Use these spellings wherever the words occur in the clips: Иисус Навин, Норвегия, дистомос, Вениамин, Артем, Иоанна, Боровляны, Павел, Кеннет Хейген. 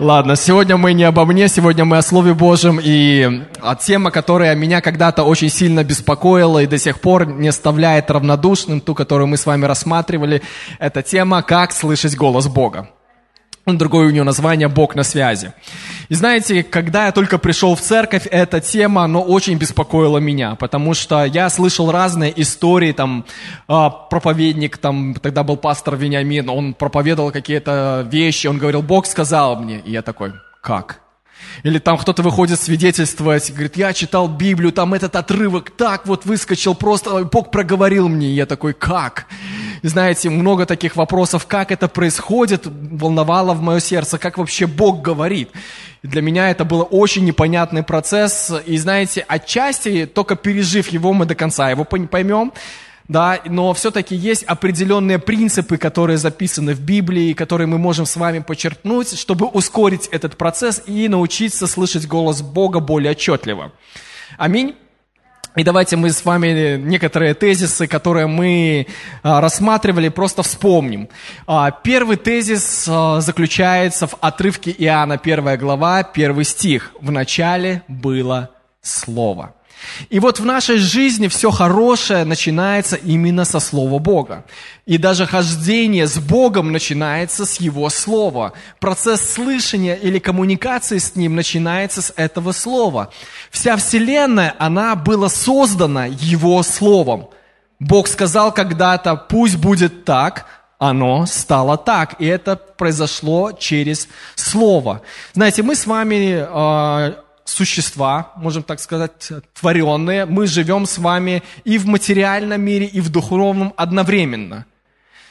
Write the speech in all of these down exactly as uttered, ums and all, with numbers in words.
Ладно, сегодня мы не обо мне, сегодня мы о Слове Божьем, и тема, которая меня когда-то очень сильно беспокоила и до сих пор не оставляет равнодушным, ту, которую мы с вами рассматривали, это тема «Как слышать голос Бога». Другое у нее название «Бог на связи». И знаете, когда я только пришел в церковь, эта тема, она очень беспокоила меня, потому что я слышал разные истории, там, проповедник, там, тогда был пастор Вениамин, он проповедовал какие-то вещи, он говорил, Бог сказал мне, и я такой, как? Или там кто-то выходит свидетельствовать, говорит, я читал Библию, там этот отрывок так вот выскочил, просто Бог проговорил мне, и я такой, как? Знаете, много таких вопросов, как это происходит, волновало в мое сердце, как вообще Бог говорит. Для меня это был очень непонятный процесс, и знаете, отчасти, только пережив его, мы до конца его поймем, да, но все-таки есть определенные принципы, которые записаны в Библии, которые мы можем с вами почерпнуть, чтобы ускорить этот процесс и научиться слышать голос Бога более отчетливо. Аминь. И давайте мы с вами некоторые тезисы, которые мы рассматривали, просто вспомним. Первый тезис заключается в отрывке Иоанна, первая глава, первый стих. «В начале было Слово». И вот в нашей жизни все хорошее начинается именно со Слова Бога. И даже хождение с Богом начинается с Его Слова. Процесс слышания или коммуникации с Ним начинается с этого Слова. Вся Вселенная, она была создана Его Словом. Бог сказал когда-то, пусть будет так, оно стало так. И это произошло через Слово. Знаете, мы с вами... Э, существа, можем так сказать, творенные, мы живем с вами и в материальном мире, и в духовном одновременно.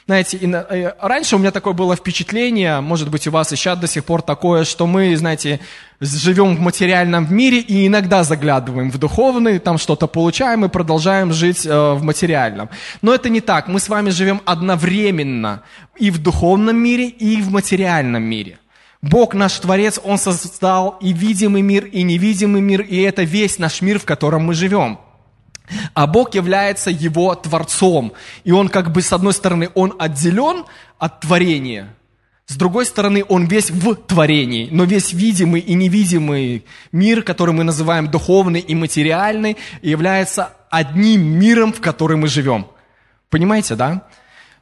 Знаете, и на, и раньше у меня такое было впечатление, может быть, у вас и сейчас до сих пор такое, что мы, знаете, живем в материальном мире и иногда заглядываем в духовный, там что-то получаем и продолжаем жить э, в материальном. Но это не так. Мы с вами живем одновременно и в духовном мире, и в материальном мире. Бог наш Творец, Он создал и видимый мир, и невидимый мир, и это весь наш мир, в котором мы живем. А Бог является Его Творцом, и Он как бы с одной стороны, Он отделен от творения, с другой стороны, Он весь в творении, но весь видимый и невидимый мир, который мы называем духовный и материальный, является одним миром, в котором мы живем. Понимаете, да?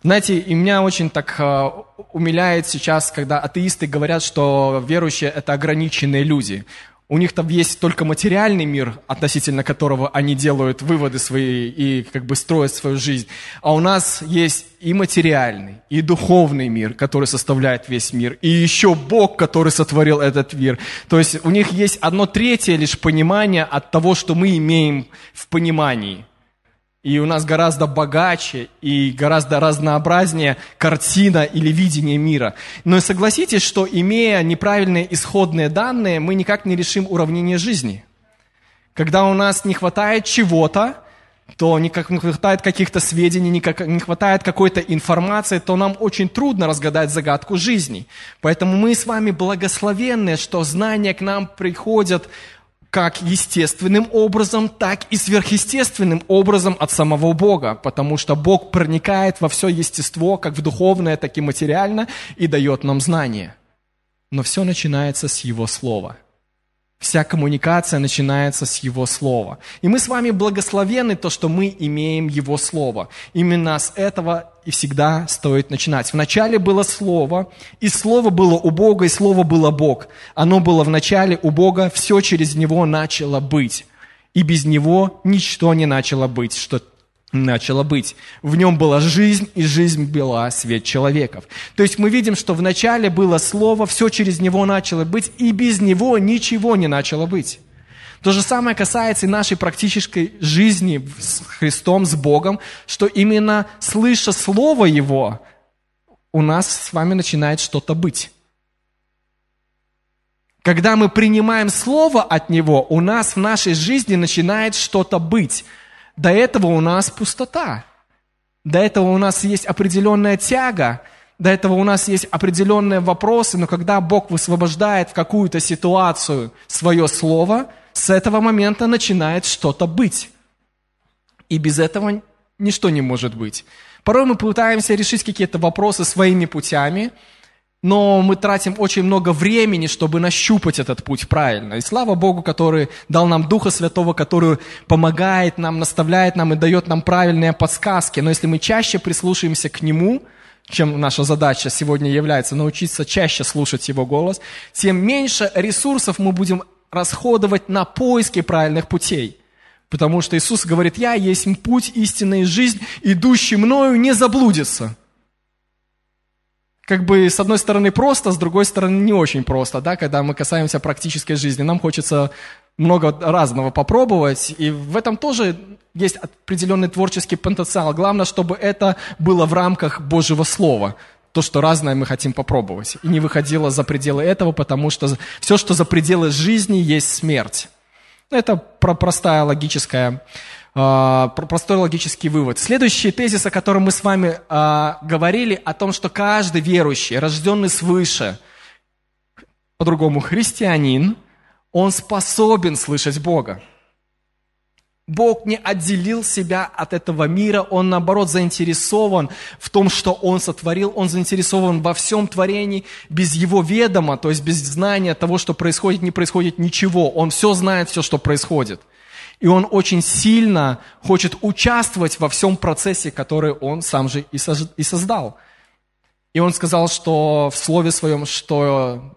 Знаете, и меня очень так э, умиляет сейчас, когда атеисты говорят, что верующие – это ограниченные люди. У них там есть только материальный мир, относительно которого они делают выводы свои и как бы строят свою жизнь. А у нас есть и материальный, и духовный мир, который составляет весь мир, и еще Бог, который сотворил этот мир. То есть у них есть одно третье лишь понимание от того, что мы имеем в понимании. И у нас гораздо богаче и гораздо разнообразнее картина или видение мира. Но согласитесь, что имея неправильные исходные данные, мы никак не решим уравнение жизни. Когда у нас не хватает чего-то, то не хватает каких-то сведений, не хватает какой-то информации, то нам очень трудно разгадать загадку жизни. Поэтому мы с вами благословенны, что знания к нам приходят как естественным образом, так и сверхъестественным образом от самого Бога, потому что Бог проникает во все естество, как в духовное, так и материальное, и дает нам знания. Но все начинается с Его Слова. Вся коммуникация начинается с Его Слова. И мы с вами благословенны то, что мы имеем Его Слово. Именно с этого и всегда стоит начинать. Вначале было Слово, и Слово было у Бога, и Слово было Бог. Оно было вначале у Бога, все через Него начало быть. И без Него ничто не начало быть, что начало быть. В Нем была жизнь, и жизнь была свет человеков. То есть мы видим, что вначале было Слово, все через Него начало быть, и без Него ничего не начало быть. То же самое касается и нашей практической жизни с Христом, с Богом, что именно слыша Слово Его, у нас с вами начинает что-то быть. Когда мы принимаем Слово от Него, у нас в нашей жизни начинает что-то быть. До этого у нас пустота, до этого у нас есть определенная тяга, до этого у нас есть определенные вопросы, но когда Бог высвобождает в какую-то ситуацию свое Слово, с этого момента начинает что-то быть. И без этого ничто не может быть. Порой мы пытаемся решить какие-то вопросы своими путями, но мы тратим очень много времени, чтобы нащупать этот путь правильно. И слава Богу, который дал нам Духа Святого, который помогает нам, наставляет нам и дает нам правильные подсказки. Но если мы чаще прислушаемся к Нему, чем наша задача сегодня является, научиться чаще слушать Его голос, тем меньше ресурсов мы будем расходовать на поиски правильных путей. Потому что Иисус говорит: «Я есть путь, истина и жизнь, идущий мною не заблудится». Как бы с одной стороны просто, с другой стороны не очень просто, да, когда мы касаемся практической жизни. Нам хочется много разного попробовать, и в этом тоже есть определенный творческий потенциал. Главное, чтобы это было в рамках Божьего Слова, то, что разное мы хотим попробовать, и не выходило за пределы этого, потому что все, что за пределы жизни, есть смерть. Это простая логическая... простой логический вывод. Следующий тезис, о котором мы с вами а, говорили, о том, что каждый верующий, рожденный свыше, по-другому христианин, он способен слышать Бога. Бог не отделил себя от этого мира, он, наоборот, заинтересован в том, что он сотворил, он заинтересован во всем творении, без его ведома, то есть без знания того, что происходит, не происходит ничего. Он все знает, все, что происходит. И он очень сильно хочет участвовать во всем процессе, который он сам же и создал. И он сказал, что в слове своем, что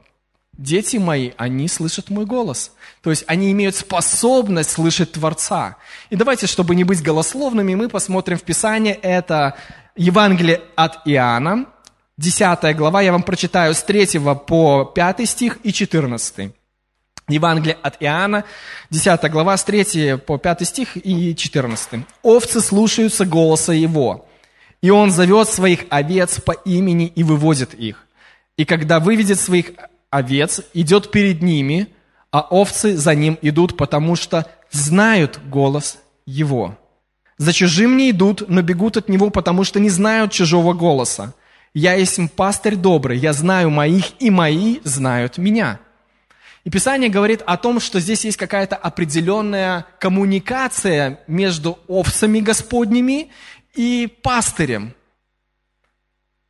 дети мои, они слышат мой голос. То есть они имеют способность слышать Творца. И давайте, чтобы не быть голословными, мы посмотрим в Писании. Это Евангелие от Иоанна, десятая глава. Я вам прочитаю с третьего по пятый стих и четырнадцатый. Евангелие от Иоанна, десятая глава, с третьего по пятый стих и четырнадцатый. «Овцы слушаются голоса его, и он зовет своих овец по имени и выводит их. И когда выведет своих овец, идет перед ними, а овцы за ним идут, потому что знают голос его. За чужим не идут, но бегут от него, потому что не знают чужого голоса. Я есть пастырь добрый, я знаю моих, и мои знают меня». И Писание говорит о том, что здесь есть какая-то определенная коммуникация между овцами Господними и пастырем.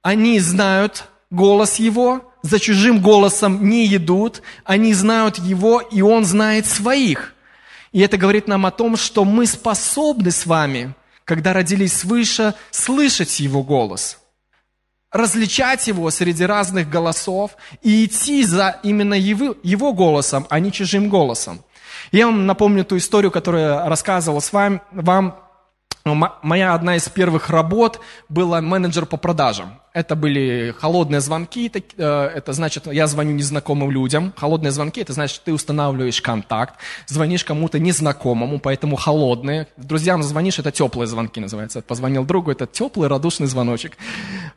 Они знают голос его, за чужим голосом не идут, они знают его, и он знает своих. И это говорит нам о том, что мы способны с вами, когда родились свыше, слышать его голос, различать его среди разных голосов и идти за именно его, его голосом, а не чужим голосом. Я вам напомню ту историю, которую я рассказывал с вами, вам. Моя одна из первых работ была менеджер по продажам. Это были холодные звонки, это значит, я звоню незнакомым людям. Холодные звонки, это значит, ты устанавливаешь контакт, звонишь кому-то незнакомому, поэтому холодные. Друзьям звонишь, это теплые звонки называется. Позвонил другу, это теплый радушный звоночек.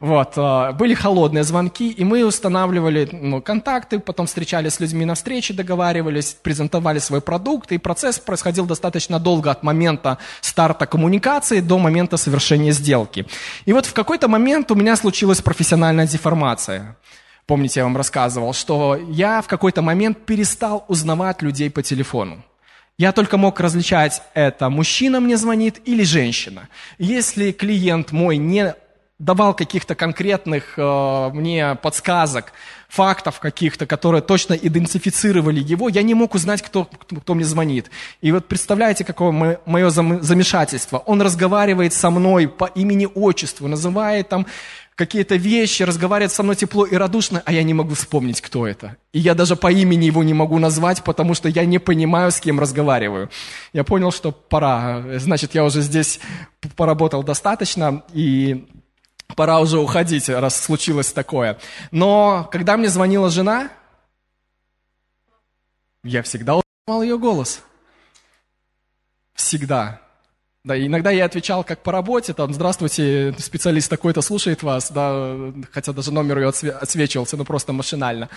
Вот. Были холодные звонки, и мы устанавливали ну, контакты, потом встречались с людьми на встрече, договаривались, презентовали свой продукт, и процесс происходил достаточно долго от момента старта коммуникации до момента совершения сделки. И вот в какой-то момент у меня случилась профессиональная деформация. Помните, я вам рассказывал, что я в какой-то момент перестал узнавать людей по телефону. Я только мог различать, это мужчина мне звонит или женщина. Если клиент мой не давал каких-то конкретных э, мне подсказок, фактов каких-то, которые точно идентифицировали его, я не мог узнать, кто, кто мне звонит. И вот представляете, какое мое замешательство. Он разговаривает со мной по имени-отчеству, называет там какие-то вещи, разговаривает со мной тепло и радушно, а я не могу вспомнить, кто это. И я даже по имени его не могу назвать, потому что я не понимаю, с кем разговариваю. Я понял, что пора. Значит, я уже здесь поработал достаточно, и... пора уже уходить, раз случилось такое. Но когда мне звонила жена, я всегда узнавал ее голос. Всегда. Да, иногда я отвечал как по работе, там, здравствуйте, специалист такой-то слушает вас, да, хотя даже номер ее отсве- отсвечивался, ну просто машинально.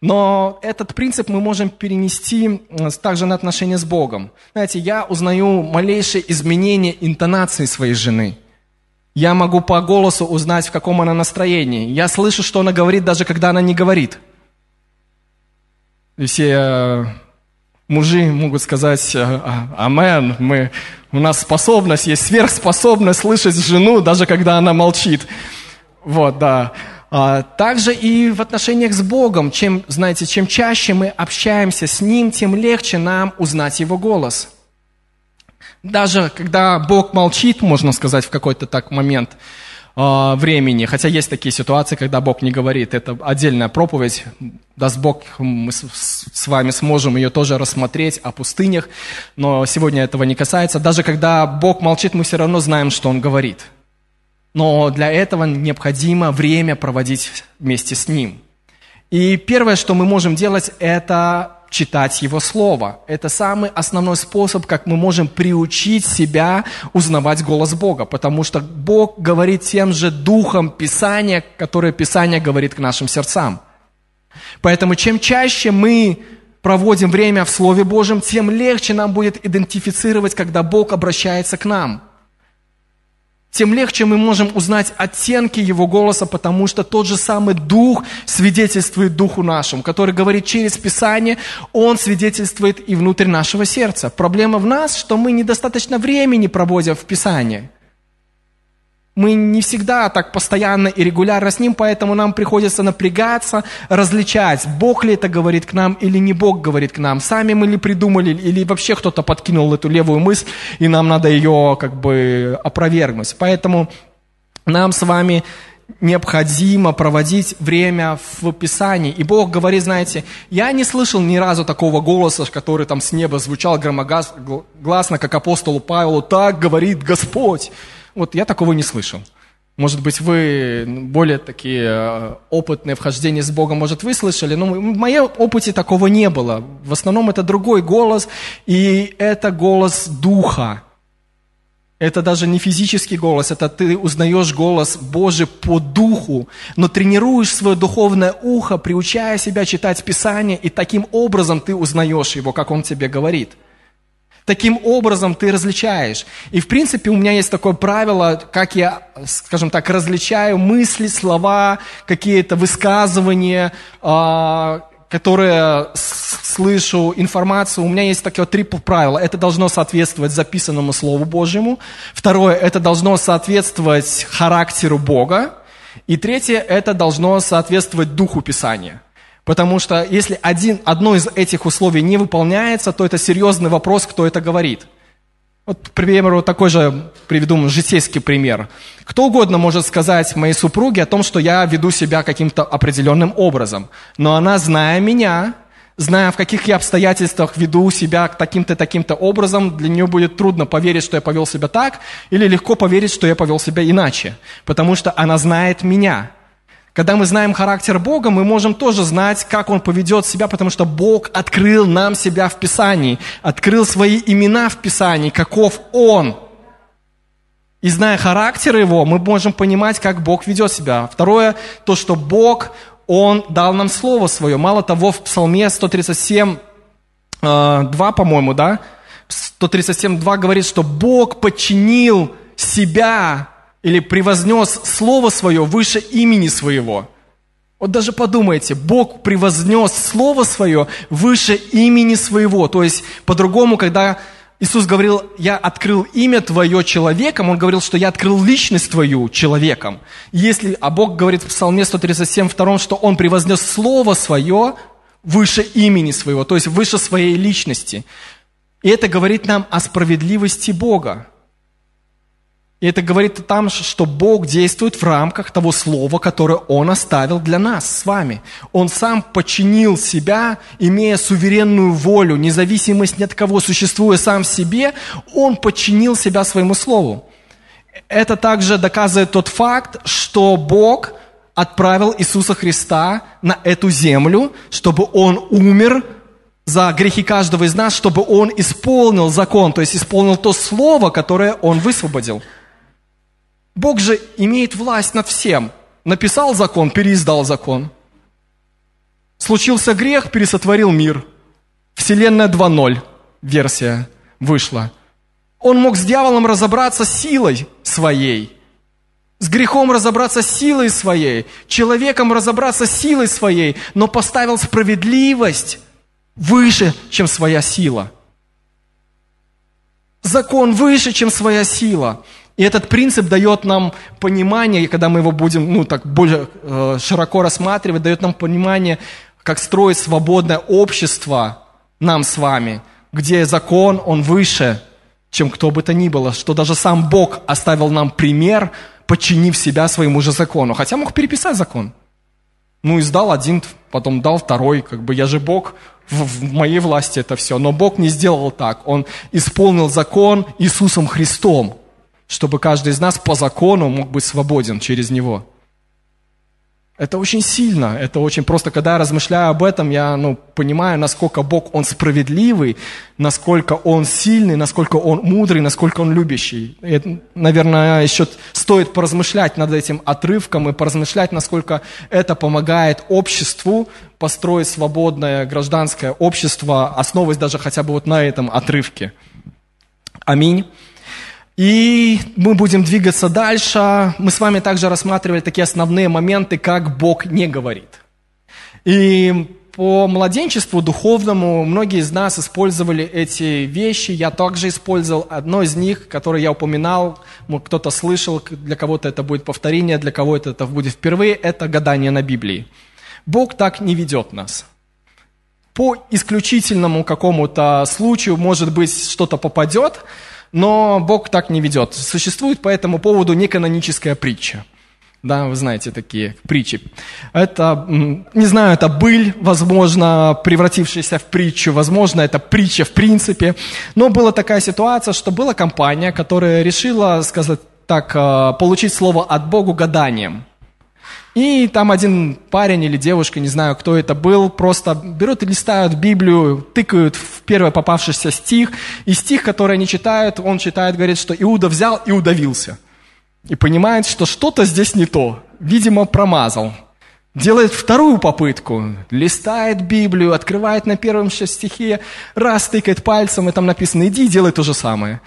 Но этот принцип мы можем перенести также на отношения с Богом. Знаете, я узнаю малейшие изменения интонации своей жены. Я могу по голосу узнать, в каком она настроении. Я слышу, что она говорит, даже когда она не говорит. И все э, мужи могут сказать: «Амен, мы, у нас способность, есть сверхспособность слышать жену, даже когда она молчит». Вот, да. Также и в отношениях с Богом, чем, знаете, чем чаще мы общаемся с Ним, тем легче нам узнать Его голос. Даже когда Бог молчит, можно сказать, в какой-то так момент э, времени, хотя есть такие ситуации, когда Бог не говорит, это отдельная проповедь, даст Бог, мы с, с вами сможем ее тоже рассмотреть о пустынях, но сегодня этого не касается. Даже когда Бог молчит, мы все равно знаем, что Он говорит. Но для этого необходимо время проводить вместе с Ним. И первое, что мы можем делать, это читать Его Слово. Это самый основной способ, как мы можем приучить себя узнавать голос Бога. Потому что Бог говорит тем же духом Писания, которое Писание говорит к нашим сердцам. Поэтому чем чаще мы проводим время в Слове Божьем, тем легче нам будет идентифицировать, когда Бог обращается к нам. Тем легче мы можем узнать оттенки Его голоса, потому что тот же самый Дух свидетельствует Духу нашему, который говорит через Писание, Он свидетельствует и внутрь нашего сердца. Проблема в нас, что мы недостаточно времени проводим в Писании. Мы не всегда так постоянно и регулярно с Ним, поэтому нам приходится напрягаться, различать, Бог ли это говорит к нам или не Бог говорит к нам, сами мы ли придумали, или вообще кто-то подкинул эту левую мысль, и нам надо ее как бы опровергнуть. Поэтому нам с вами необходимо проводить время в Писании. И Бог говорит, знаете, я не слышал ни разу такого голоса, который там с неба звучал громогласно, как апостолу Павелу, так говорит Господь. Вот я такого не слышал. Может быть, вы более такие опытные вхождения с Богом, может, вы слышали, но в моем опыте такого не было. В основном это другой голос, и это голос Духа. Это даже не физический голос, это ты узнаешь голос Божий по Духу, но тренируешь свое духовное ухо, приучая себя читать Писание, и таким образом ты узнаешь его, как он тебе говорит. Таким образом ты различаешь. И, в принципе, у меня есть такое правило, как я, скажем так, различаю мысли, слова, какие-то высказывания, которые слышу, информацию. У меня есть такие три правила. Это должно соответствовать записанному Слову Божьему. Второе, это должно соответствовать характеру Бога. И третье, это должно соответствовать Духу Писания. Потому что если один, одно из этих условий не выполняется, то это серьезный вопрос, кто это говорит. Вот, к примеру, такой же, приведу житейский пример. Кто угодно может сказать моей супруге о том, что я веду себя каким-то определенным образом. Но она, зная меня, зная, в каких я обстоятельствах веду себя таким-то, таким-то образом, для нее будет трудно поверить, что я повел себя так, или легко поверить, что я повел себя иначе. Потому что она знает меня. Когда мы знаем характер Бога, мы можем тоже знать, как Он поведет себя, потому что Бог открыл нам себя в Писании, открыл свои имена в Писании, каков Он. И зная характер Его, мы можем понимать, как Бог ведет себя. Второе, то, что Бог, Он дал нам Слово Свое. Мало того, в Псалме сто тридцать семь, два, по-моему, да? сто тридцать семь, два говорит, что Бог подчинил себя или превознес Слово Свое выше имени Своего. Вот даже подумайте, Бог превознес Слово Свое выше имени Своего. То есть, по-другому, когда Иисус говорил, я открыл имя Твое человеком, Он говорил, что я открыл личность Твою человеком. Если, а Бог говорит в Псалме сто тридцать семь, два, что Он превознес Слово Свое выше имени Своего, то есть выше Своей личности. И это говорит нам о справедливости Бога. И это говорит о том, что Бог действует в рамках того слова, которое Он оставил для нас с вами. Он сам подчинил себя, имея суверенную волю, независимость ни от кого, существуя сам в себе, Он подчинил себя своему слову. Это также доказывает тот факт, что Бог отправил Иисуса Христа на эту землю, чтобы Он умер за грехи каждого из нас, чтобы Он исполнил закон, то есть исполнил то слово, которое Он высвободил. Бог же имеет власть над всем. Написал закон, переиздал закон. Случился грех, пересотворил мир. Вселенная два ноль версия вышла. Он мог с дьяволом разобраться силой своей. С грехом разобраться силой своей. Человеком разобраться силой своей. Но поставил справедливость выше, чем своя сила. Закон выше, чем своя сила. И этот принцип дает нам понимание, и когда мы его будем ну, так более э, широко рассматривать, дает нам понимание, как строить свободное общество нам с вами, где закон, он выше, чем кто бы то ни было, что даже сам Бог оставил нам пример, подчинив себя своему же закону. Хотя мог переписать закон. Ну, издал один, потом дал второй, как бы я же Бог, в моей власти это все. Но Бог не сделал так. Он исполнил закон Иисусом Христом, чтобы каждый из нас по закону мог быть свободен через Него. Это очень сильно, это очень просто. Когда я размышляю об этом, я ну, понимаю, насколько Бог, Он справедливый, насколько Он сильный, насколько Он мудрый, насколько Он любящий. И это, наверное, еще стоит поразмышлять над этим отрывком и поразмышлять, насколько это помогает обществу построить свободное гражданское общество, основываясь даже хотя бы вот на этом отрывке. Аминь. И мы будем двигаться дальше. Мы с вами также рассматривали такие основные моменты, как Бог не говорит. И по младенчеству духовному многие из нас использовали эти вещи. Я также использовал одно из них, которое я упоминал. Кто-то слышал, для кого-то это будет повторение, для кого-то это будет впервые. Это гадание на Библии. Бог так не ведет нас. По исключительному какому-то случаю, может быть, что-то попадет, но Бог так не ведет. Существует по этому поводу неканоническая притча. Да, вы знаете такие притчи. Это, не знаю, это быль, возможно, превратившаяся в притчу, возможно, это притча в принципе. Но была такая ситуация, что была компания, которая решила, сказать так, получить слово от Бога гаданием. И там один парень или девушка, не знаю, кто это был, просто берут и листают Библию, тыкают в первый попавшийся стих, и стих, который они читают, он читает, говорит, что Иуда взял и удавился. И понимает, что что-то здесь не то, видимо, промазал. Делает вторую попытку, листает Библию, открывает на первом же стихе, раз тыкает пальцем, и там написано «иди и делай то же самое».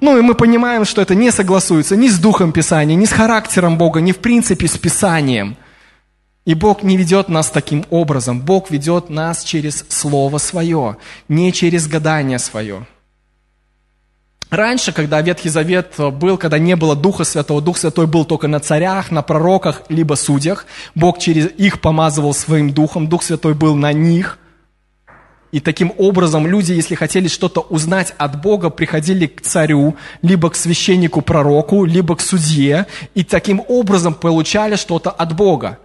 Ну и мы понимаем, что это не согласуется ни с Духом Писания, ни с характером Бога, ни в принципе с Писанием. И Бог не ведет нас таким образом. Бог ведет нас через Слово Свое, не через гадание свое. Раньше, когда Ветхий Завет был, когда не было Духа Святого, Дух Святой был только на царях, на пророках, либо судьях. Бог через их помазывал своим Духом, Дух Святой был на них. И таким образом люди, если хотели что-то узнать от Бога, приходили к царю, либо к священнику-пророку, либо к судье, и таким образом получали что-то от Бога.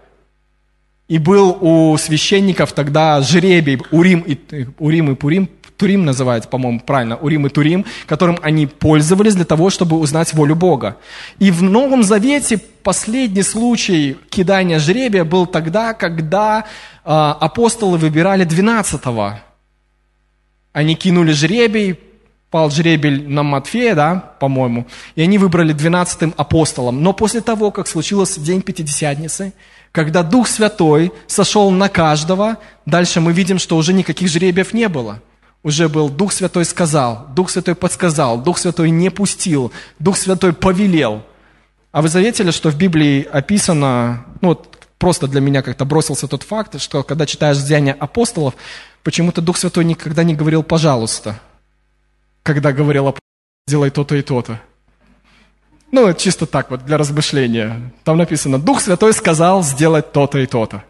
И был у священников тогда жребий, Урим и, Урим и Пурим, Турим называется, по-моему, правильно, Урим и Турим, которым они пользовались для того, чтобы узнать волю Бога. И в Новом Завете последний случай кидания жребия был тогда, когда э, апостолы выбирали двенадцатого. Они кинули жребий, пал жребий на Матфея, да, по-моему, и они выбрали двенадцатым апостолом. Но после того, как случился День Пятидесятницы, когда Дух Святой сошел на каждого, дальше мы видим, что уже никаких жребиев не было. Уже был Дух Святой сказал, Дух Святой подсказал, Дух Святой не пустил, Дух Святой повелел. А вы заметили, что в Библии описано, ну вот просто для меня как-то бросился тот факт, что когда читаешь «Деяния апостолов», почему-то Дух Святой никогда не говорил «пожалуйста», когда говорил «апостол, делай то-то и то-то». Ну, чисто так вот, для размышления. Там написано «Дух Святой сказал сделать то-то и то-то».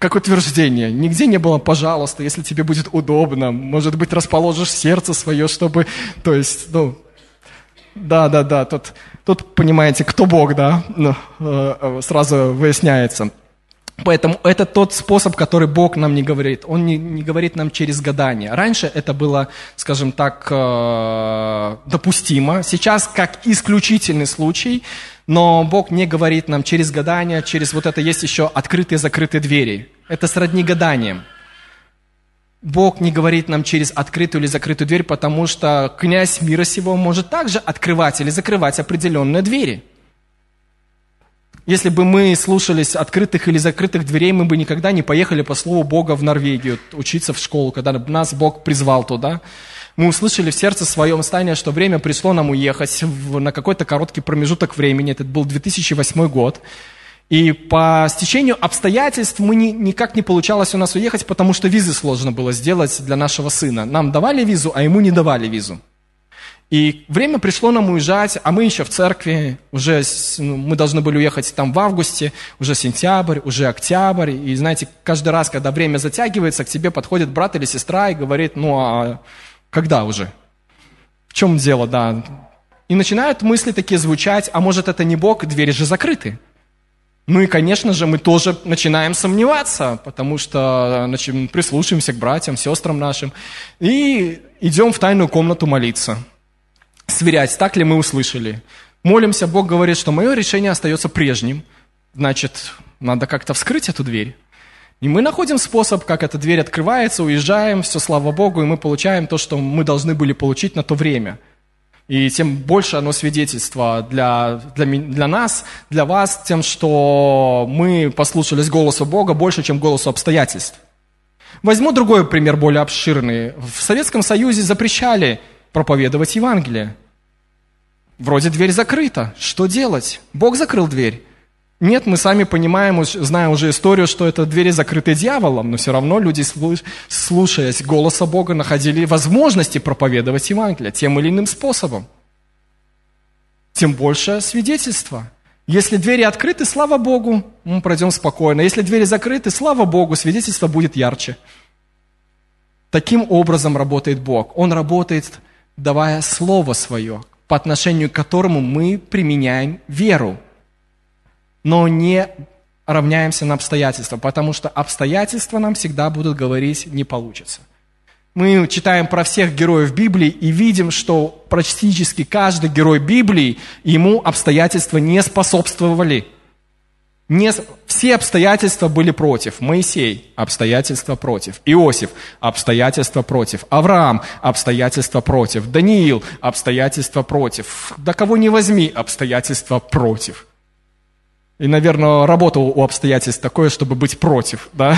Как утверждение. Нигде не было «пожалуйста», если тебе будет удобно. Может быть, расположишь сердце свое, чтобы... То есть, ну... Да-да-да, тут, тут, понимаете, кто Бог, да? Сразу выясняется. Поэтому это тот способ, который Бог нам не говорит. Он не, не говорит нам через гадание. Раньше это было, скажем так, допустимо. Сейчас как исключительный случай, но Бог не говорит нам через гадание, через вот это есть еще открытые-закрытые двери. Это сродни гаданиям. Бог не говорит нам через открытую или закрытую дверь, потому что князь мира сего может также открывать или закрывать определенные двери. Если бы мы слушались открытых или закрытых дверей, мы бы никогда не поехали по слову Бога в Норвегию, учиться в школу, когда нас Бог призвал туда. Мы услышали в сердце своем стане, что время пришло нам уехать на какой-то короткий промежуток времени. Это был две тысячи восьмой год. И по стечению обстоятельств мы ни, никак не получалось у нас уехать, потому что визы сложно было сделать для нашего сына. Нам давали визу, а ему не давали визу. И время пришло нам уезжать, а мы еще в церкви, уже ну, мы должны были уехать там в августе, уже сентябрь, уже октябрь. И знаете, каждый раз, когда время затягивается, к тебе подходит брат или сестра и говорит, ну а когда уже? В чем дело, да? И начинают мысли такие звучать, а может это не Бог, двери же закрыты. Ну и, конечно же, мы тоже начинаем сомневаться, потому что значит, прислушиваемся к братьям, сестрам нашим, и идем в тайную комнату молиться, сверять, так ли мы услышали. Молимся, Бог говорит, что мое решение остается прежним, значит, надо как-то вскрыть эту дверь. И мы находим способ, как эта дверь открывается, уезжаем, все, слава Богу, и мы получаем то, что мы должны были получить на то время. И тем больше оно свидетельство для, для, для нас, для вас, тем, что мы послушались голосу Бога больше, чем голосу обстоятельств. Возьму другой пример, более обширный. В Советском Союзе запрещали проповедовать Евангелие. Вроде дверь закрыта. Что делать? Бог закрыл дверь. Нет, мы сами понимаем, зная уже историю, что это двери закрыты дьяволом, но все равно люди, слушаясь голоса Бога, находили возможности проповедовать Евангелие тем или иным способом. Тем больше свидетельства. Если двери открыты, слава Богу, мы пройдем спокойно. Если двери закрыты, слава Богу, свидетельство будет ярче. Таким образом работает Бог. Он работает, давая слово свое, по отношению к которому мы применяем веру. Но не равняемся на обстоятельства, потому что обстоятельства нам всегда будут говорить «не получится». Мы читаем про всех героев Библии и видим, что практически каждый герой Библии, ему обстоятельства не способствовали. Не... Все обстоятельства были против. Моисей – обстоятельства против. Иосиф – обстоятельства против. Авраам – обстоятельства против. Даниил – обстоятельства против. Да кого не возьми – обстоятельства против. И, наверное, работал у обстоятельств такое, чтобы быть против, да?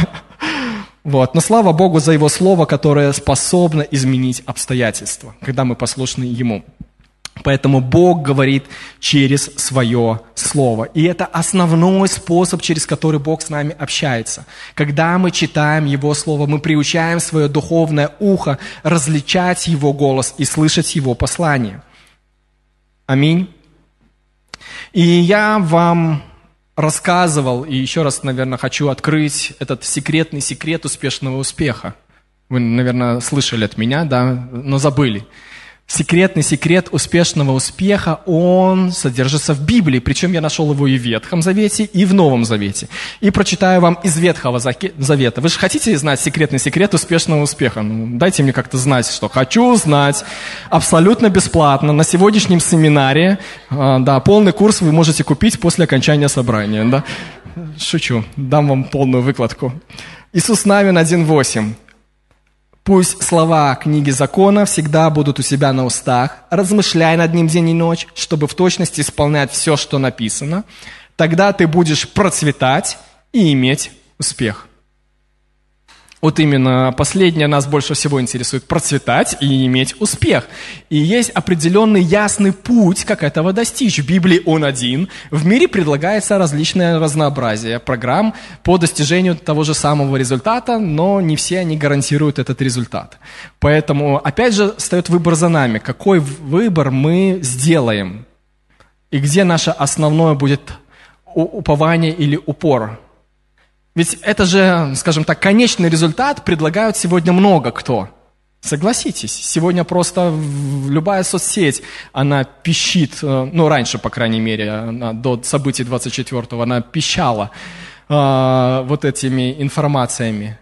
Вот. Но слава Богу за Его Слово, которое способно изменить обстоятельства, когда мы послушны Ему. Поэтому Бог говорит через свое Слово. И это основной способ, через который Бог с нами общается. Когда мы читаем Его Слово, мы приучаем свое духовное ухо различать Его голос и слышать Его послание. Аминь. И я вам... рассказывал, и еще раз, наверное, хочу открыть этот секретный секрет успешного успеха. Вы, наверное, слышали от меня, да, но забыли. Секретный секрет успешного успеха, он содержится в Библии, причем я нашел его и в Ветхом Завете, и в Новом Завете. И прочитаю вам из Ветхого Завета. Вы же хотите знать секретный секрет успешного успеха? Ну, дайте мне как-то знать, что хочу знать. Абсолютно бесплатно. На сегодняшнем семинаре, да, полный курс вы можете купить после окончания собрания, да? Шучу, дам вам полную выкладку. Иисус Навин один восемь. Пусть слова книги закона всегда будут у себя на устах, размышляй над ним день и ночь, чтобы в точности исполнять все, что написано. Тогда ты будешь процветать и иметь успех. Вот именно последнее нас больше всего интересует – процветать и иметь успех. И есть определенный ясный путь, как этого достичь. В Библии он один. В мире предлагается различное разнообразие программ по достижению того же самого результата, но не все они гарантируют этот результат. Поэтому, опять же, встает выбор за нами. Какой выбор мы сделаем? И где наше основное будет упование или упор? Ведь это же, скажем так, конечный результат предлагают сегодня много кто. Согласитесь, сегодня просто любая соцсеть, она пищит, ну раньше, по крайней мере, она, до событий двадцать четвёртого, она пищала э, вот этими информациями.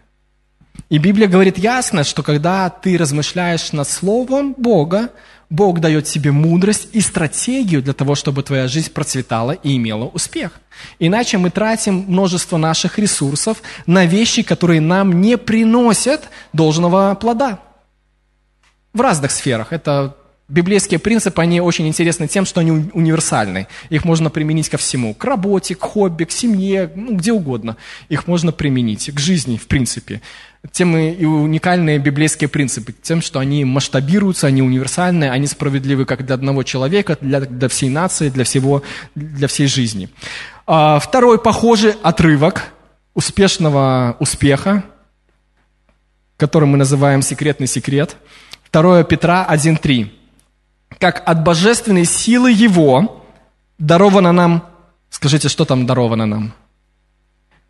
И Библия говорит ясно, что когда ты размышляешь над Словом Бога, Бог дает тебе мудрость и стратегию для того, чтобы твоя жизнь процветала и имела успех. Иначе мы тратим множество наших ресурсов на вещи, которые нам не приносят должного плода. В разных сферах. Это библейские принципы, они очень интересны тем, что они универсальны. Их можно применить ко всему. К работе, к хобби, к семье, ну, где угодно. Их можно применить к жизни, в принципе. Тем и уникальные библейские принципы, тем, что они масштабируются, они универсальны, они справедливы как для одного человека, для, для всей нации, для, всего, для всей жизни. А, второй похожий отрывок успешного успеха, который мы называем «Секретный секрет», второе Петра один три. как от божественной силы Его даровано нам, скажите, что там даровано нам?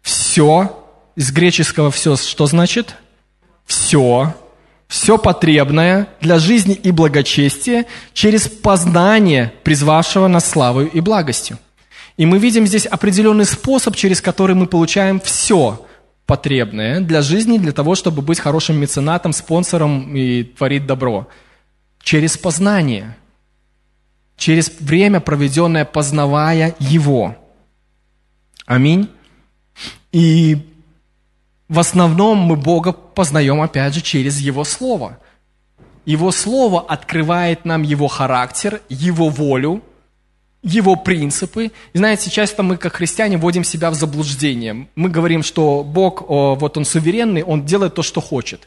Все, из греческого все, что значит? Все, все потребное для жизни и благочестия через познание призвавшего нас славою и благостью. И мы видим здесь определенный способ, через который мы получаем все потребное для жизни, для того, чтобы быть хорошим меценатом, спонсором и творить добро. Через познание. Через время, проведенное, познавая Его. Аминь. И в основном мы Бога познаем, опять же, через Его Слово. Его Слово открывает нам Его характер, Его волю, Его принципы. И знаете, часто мы, как христиане, вводим себя в заблуждение. Мы говорим, что Бог, о, вот Он суверенный, Он делает то, что хочет.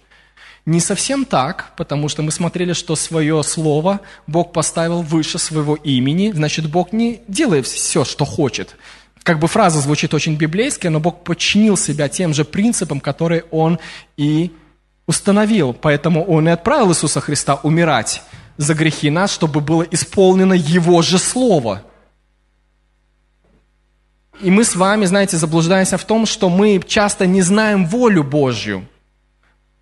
Не совсем так, потому что мы смотрели, что свое слово Бог поставил выше своего имени. Значит, Бог не делает все, что хочет. Как бы фраза звучит очень библейски, но Бог подчинил себя тем же принципам, которые Он и установил. Поэтому Он и отправил Иисуса Христа умирать за грехи нас, чтобы было исполнено Его же Слово. И мы с вами, знаете, заблуждаемся в том, что мы часто не знаем волю Божью.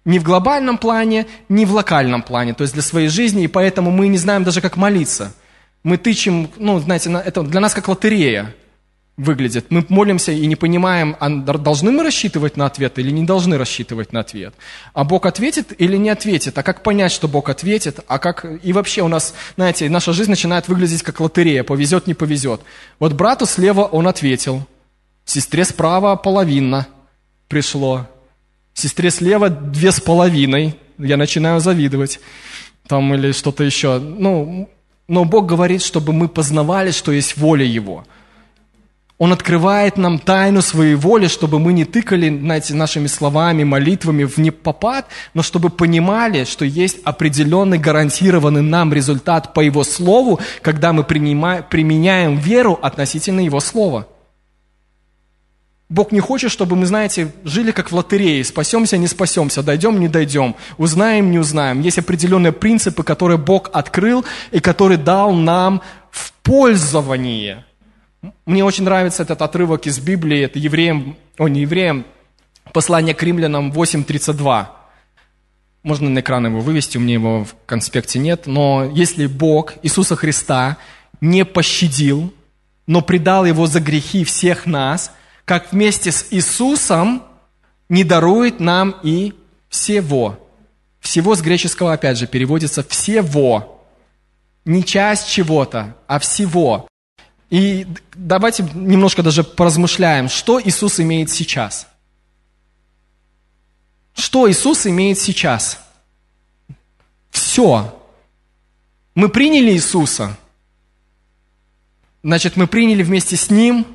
Ни в глобальном плане, ни в локальном плане, то есть для своей жизни, и поэтому мы не знаем даже, как молиться. Мы тычем, ну, знаете, это для нас как лотерея выглядит. Мы молимся и не понимаем, а должны мы рассчитывать на ответ или не должны рассчитывать на ответ. А Бог ответит или не ответит? А как понять, что Бог ответит? А как... И вообще у нас, знаете, наша жизнь начинает выглядеть как лотерея, повезет, не повезет. Вот брату слева он ответил, сестре справа половина пришло, сестре слева две с половиной, я начинаю завидовать, там или что-то еще. Ну, но Бог говорит, чтобы мы познавали, что есть воля Его. Он открывает нам тайну своей воли, чтобы мы не тыкали, знаете, нашими словами, молитвами в непопад, но чтобы понимали, что есть определенный гарантированный нам результат по Его Слову, когда мы принимаем, применяем веру относительно Его Слова. Бог не хочет, чтобы мы, знаете, жили как в лотерее. Спасемся, не спасемся, дойдем, не дойдем, узнаем, не узнаем. Есть определенные принципы, которые Бог открыл и которые дал нам в пользование. Мне очень нравится этот отрывок из Библии, это евреям, о, не евреям, послание к римлянам восемь тридцать два. Можно на экран его вывести, у меня его в конспекте нет. Но если Бог Иисуса Христа не пощадил, но предал Его за грехи всех нас, как вместе с Иисусом не дарует нам и всего. Всего с греческого, опять же, переводится «всего». Не часть чего-то, а всего. И давайте немножко даже поразмышляем, что Иисус имеет сейчас. Что Иисус имеет сейчас? Все. Мы приняли Иисуса. Значит, мы приняли вместе с Ним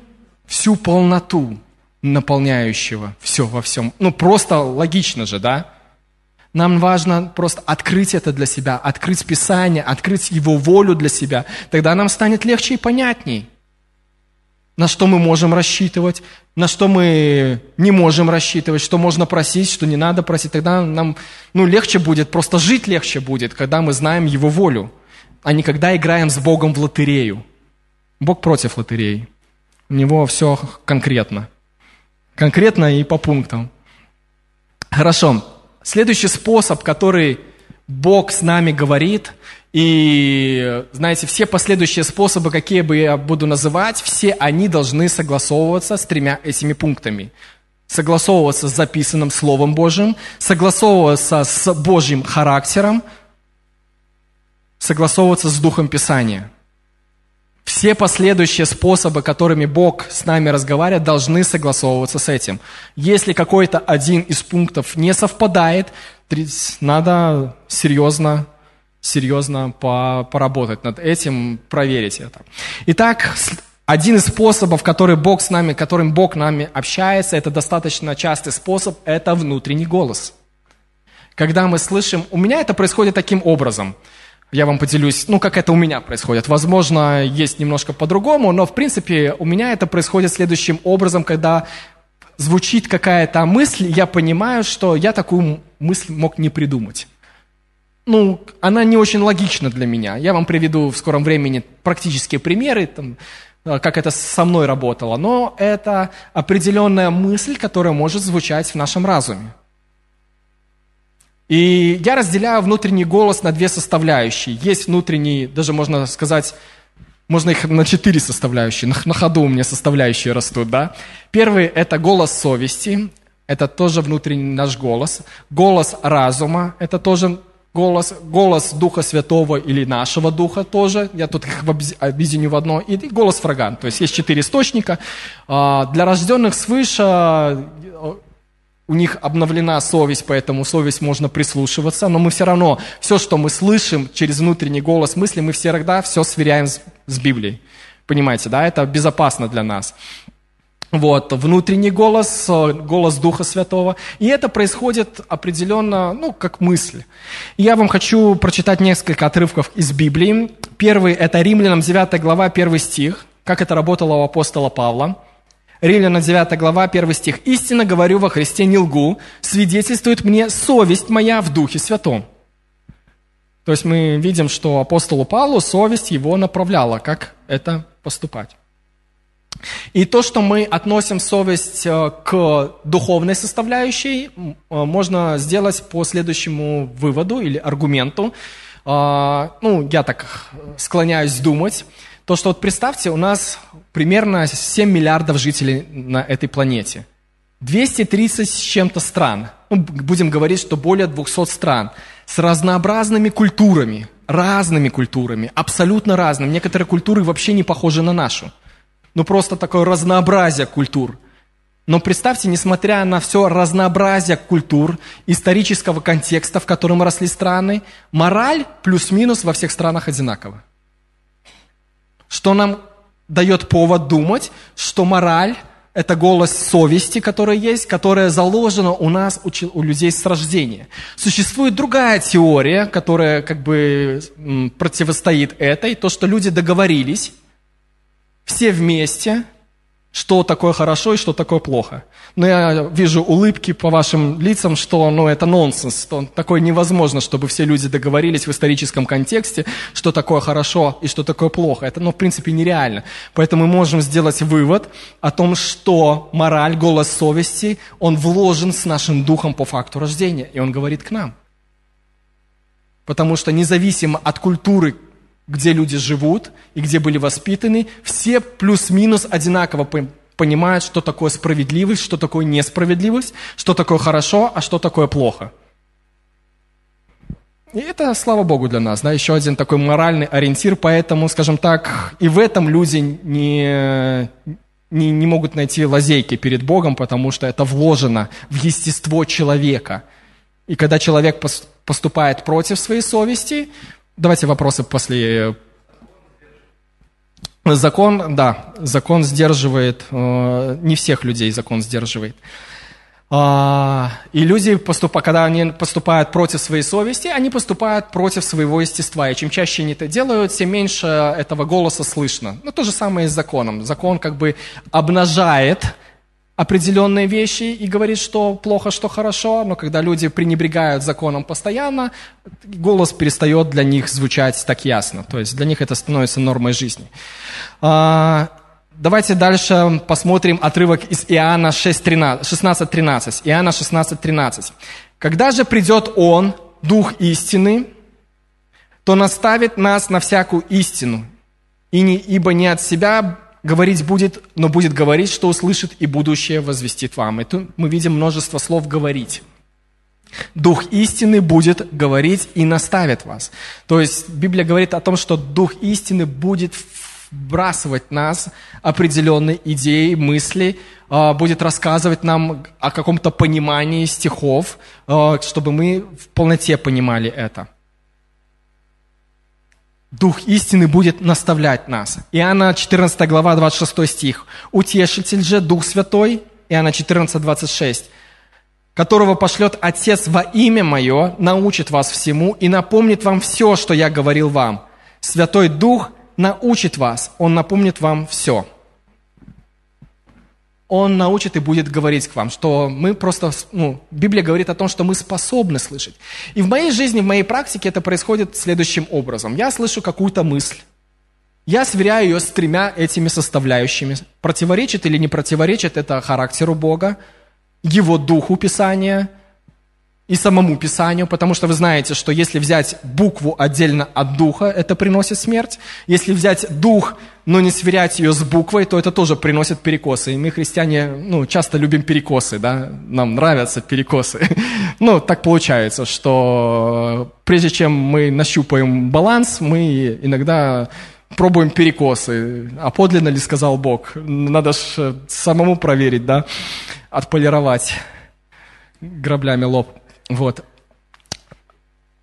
всю полноту наполняющего все во всем. Ну, просто логично же, да? Нам важно просто открыть это для себя, открыть Писание, открыть Его волю для себя. Тогда нам станет легче и понятней, на что мы можем рассчитывать, на что мы не можем рассчитывать, что можно просить, что не надо просить. Тогда нам, ну, легче будет, просто жить легче будет, когда мы знаем Его волю, а не когда играем с Богом в лотерею. Бог против лотереи. У него все конкретно. Конкретно и по пунктам. Хорошо. Следующий способ, который Бог с нами говорит, и, знаете, все последующие способы, какие бы я буду называть, все они должны согласовываться с тремя этими пунктами. Согласовываться с записанным Словом Божьим, согласовываться с Божьим характером, согласовываться с Духом Писания. Все последующие способы, которыми Бог с нами разговаривает, должны согласовываться с этим. Если какой-то один из пунктов не совпадает, надо серьезно, серьезно поработать над этим, проверить это. Итак, один из способов, который Бог с нами, которым Бог с нами общается, это достаточно частый способ, это внутренний голос. Когда мы слышим, у меня это происходит таким образом. Я вам поделюсь, ну, как это у меня происходит. Возможно, есть немножко по-другому, но, в принципе, у меня это происходит следующим образом, когда звучит какая-то мысль, я понимаю, что я такую мысль мог не придумать. ну, она не очень логична для меня. Я вам приведу в скором времени практические примеры, там, как это со мной работало, но это определенная мысль, которая может звучать в нашем разуме. И я разделяю внутренний голос на две составляющие. Есть внутренние, даже можно сказать, можно их на четыре составляющие. На ходу у меня составляющие растут, да? Первый – это голос совести, это тоже внутренний наш голос. Голос разума – это тоже голос, голос Духа Святого или нашего Духа тоже, я тут их объединю в одно, и голос врага. То есть есть четыре источника. Для рожденных свыше у них обновлена совесть, поэтому совесть можно прислушиваться, но мы все равно, все, что мы слышим через внутренний голос мысли, мы всегда все сверяем с, с Библией. Понимаете, да? Это безопасно для нас. Вот, внутренний голос, голос Духа Святого. И это происходит определенно, ну, как мысль. Я вам хочу прочитать несколько отрывков из Библии. Первый – это Римлянам девятая глава, первый стих. Как это работало у апостола Павла. Римлянам девятая глава, первый стих. «Истинно говорю во Христе, не лгу, свидетельствует мне совесть моя в Духе Святом». То есть мы видим, что апостолу Павлу совесть его направляла, как это поступать. И то, что мы относим совесть к духовной составляющей, можно сделать по следующему выводу или аргументу. Ну, я так склоняюсь думать. То, что вот представьте, у нас примерно семь миллиардов жителей на этой планете. двести тридцать с чем-то стран. Ну, будем говорить, что более двухсот стран. С разнообразными культурами. Разными культурами. Абсолютно разными. Некоторые культуры вообще не похожи на нашу. Ну, просто такое разнообразие культур. Но представьте, несмотря на все разнообразие культур, исторического контекста, в котором росли страны, мораль плюс-минус во всех странах одинакова. Что нам дает повод думать, что мораль – это голос совести, которая есть, которая заложена у нас, у людей с рождения. Существует другая теория, которая как бы противостоит этой, то, что люди договорились, все вместе, что такое хорошо и что такое плохо. Но я вижу улыбки по вашим лицам, что ну, это нонсенс, что такое невозможно, чтобы все люди договорились в историческом контексте, что такое хорошо и что такое плохо. Это, ну, в принципе, нереально. Поэтому мы можем сделать вывод о том, что мораль, голос совести, он вложен с нашим духом по факту рождения, и он говорит к нам. Потому что независимо от культуры, где люди живут и где были воспитаны, все плюс-минус одинаково понимают, что такое справедливость, что такое несправедливость, что такое хорошо, а что такое плохо. И это, слава Богу, для нас, да, еще один такой моральный ориентир, поэтому, скажем так, и в этом люди не, не, не могут найти лазейки перед Богом, потому что это вложено в естество человека. И когда человек поступает против своей совести, давайте вопросы после. Закон, да, закон сдерживает, э, не всех людей закон сдерживает. Э, и люди, поступ, когда они поступают против своей совести, они поступают против своего естества. И чем чаще они это делают, тем меньше этого голоса слышно. Ну, то же самое и с законом. Закон как бы обнажает определенные вещи и говорит, что плохо, что хорошо, но когда люди пренебрегают законом постоянно, голос перестает для них звучать так ясно. То есть для них это становится нормой жизни. Давайте дальше посмотрим отрывок из Иоанна шестнадцать тринадцать. Иоанна шестнадцать тринадцать. «Когда же придет Он, Дух истины, то наставит нас на всякую истину, и не, ибо не от себя говорить будет, но будет говорить, что услышит, и будущее возвестит вам». И тут мы видим множество слов «говорить». «Дух истины будет говорить и наставит вас». То есть Библия говорит о том, что Дух истины будет вбрасывать нас определенные идеи, мысли, будет рассказывать нам о каком-то понимании стихов, чтобы мы в полноте понимали это. Дух истины будет наставлять нас. Иоанна четырнадцатая глава, двадцать шестой стих. «Утешитель же, Дух Святой», Иоанна четырнадцать, двадцать шесть, «которого пошлет Отец во имя Мое, научит вас всему и напомнит вам все, что Я говорил вам. Святой Дух научит вас, Он напомнит вам все». Он научит и будет говорить к вам, что мы просто, ну, Библия говорит о том, что мы способны слышать. И в моей жизни, в моей практике это происходит следующим образом. Я слышу какую-то мысль. Я сверяю ее с тремя этими составляющими. Противоречит или не противоречит это характеру Бога, Его духу Писания и самому Писанию, потому что вы знаете, что если взять букву отдельно от духа, это приносит смерть. Если взять дух, но не сверять ее с буквой, то это тоже приносит перекосы. И мы, христиане, ну, часто любим перекосы, да? Нам нравятся перекосы. Ну, так получается, что прежде чем мы нащупаем баланс, мы иногда пробуем перекосы. А подлинно ли сказал Бог? Надо ж самому проверить, да? Отполировать граблями лоб. Вот.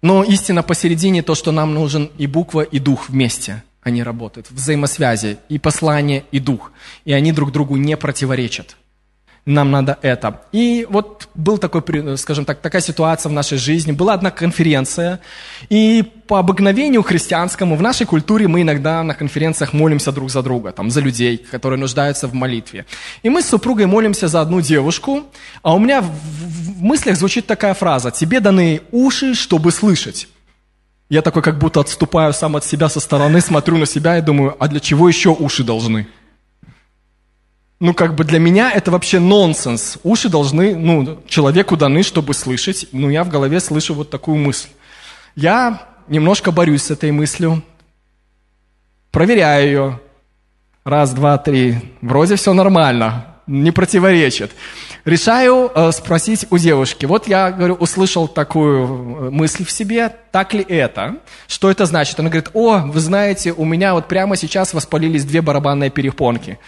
Но истина посередине, то, что нам нужен и буква, и дух вместе. Они работают в взаимосвязи, и послание, и дух. И они друг другу не противоречат. Нам надо это. И вот был такой, скажем так, такая ситуация в нашей жизни. Была одна конференция, и по обыкновению христианскому в нашей культуре мы иногда на конференциях молимся друг за друга, там, за людей, которые нуждаются в молитве. И мы с супругой молимся за одну девушку, а у меня в, в мыслях звучит такая фраза: «Тебе даны уши, чтобы слышать». Я такой как будто отступаю сам от себя со стороны, смотрю на себя и думаю: а для чего еще уши должны? Ну, как бы для меня это вообще нонсенс. Уши должны, ну, человеку даны, чтобы слышать. Ну, я в голове слышу вот такую мысль. Я немножко борюсь с этой мыслью. Проверяю ее. Раз, два, три. Вроде все нормально. Не противоречит. Решаю э, спросить у девушки. Вот я, говорю, услышал такую мысль в себе. Так ли это? Что это значит? Она говорит: о, вы знаете, у меня вот прямо сейчас воспалились две барабанные перепонки.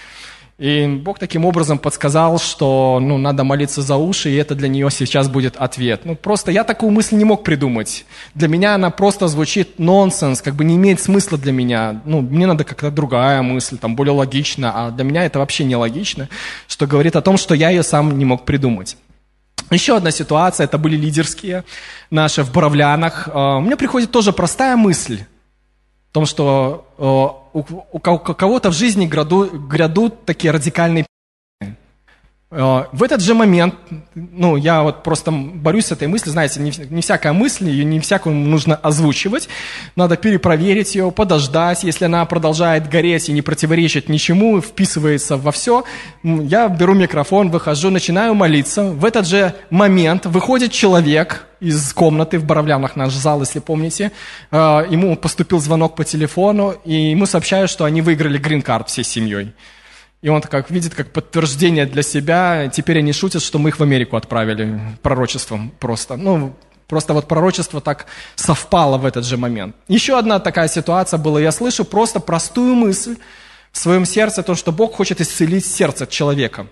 И Бог таким образом подсказал, что, ну, надо молиться за уши, и это для нее сейчас будет ответ. Ну, просто я такую мысль не мог придумать. Для меня она просто звучит нонсенс, как бы не имеет смысла для меня. Ну, мне надо как-то другая мысль, там, более логичная, а для меня это вообще не логично, что говорит о том, что я ее сам не мог придумать. Еще одна ситуация, это были лидерские наши в Боровлянах. У меня приходит тоже простая мысль о том, что у кого-то в жизни грядут, грядут такие радикальные перемены. В этот же момент, ну, я вот просто борюсь с этой мыслью, знаете, не, не всякая мысль, ее не всякую нужно озвучивать, надо перепроверить ее, подождать, если она продолжает гореть и не противоречит ничему, вписывается во все, я беру микрофон, выхожу, начинаю молиться, в этот же момент выходит человек из комнаты в Боровлянах, наш зал, если помните. Ему поступил звонок по телефону, и ему сообщают, что они выиграли грин-карт всей семьей. И он как видит, как подтверждение для себя, теперь они шутят, что мы их в Америку отправили пророчеством просто. Ну, просто вот пророчество так совпало в этот же момент. Еще одна такая ситуация была. Я слышу просто простую мысль в своем сердце, то, что Бог хочет исцелить сердце человека.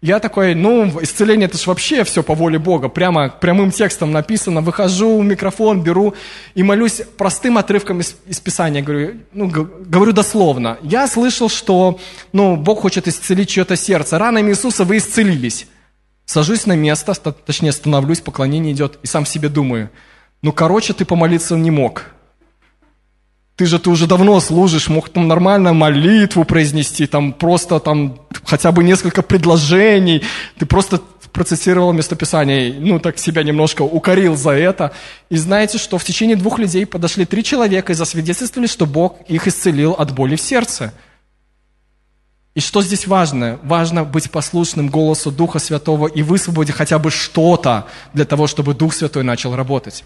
Я такой, ну, исцеление, это же вообще все по воле Бога. Прямо прямым текстом написано. Выхожу, микрофон беру и молюсь простым отрывком из, из Писания. Говорю, ну, г- говорю дословно. Я слышал, что, ну, Бог хочет исцелить чье-то сердце. Ранами Иисуса вы исцелились. Сажусь на место, ст- точнее становлюсь, поклонение идет. И сам себе думаю, ну, короче, ты помолиться не мог. Ты же, ты уже давно служишь, мог там нормально молитву произнести, там просто там хотя бы несколько предложений. Ты просто процитировал местописание, ну так себя немножко укорил за это. И знаете, что в течение двух людей подошли три человека и засвидетельствовали, что Бог их исцелил от боли в сердце. И что здесь важно? Важно быть послушным голосу Духа Святого и высвободить хотя бы что-то для того, чтобы Дух Святой начал работать.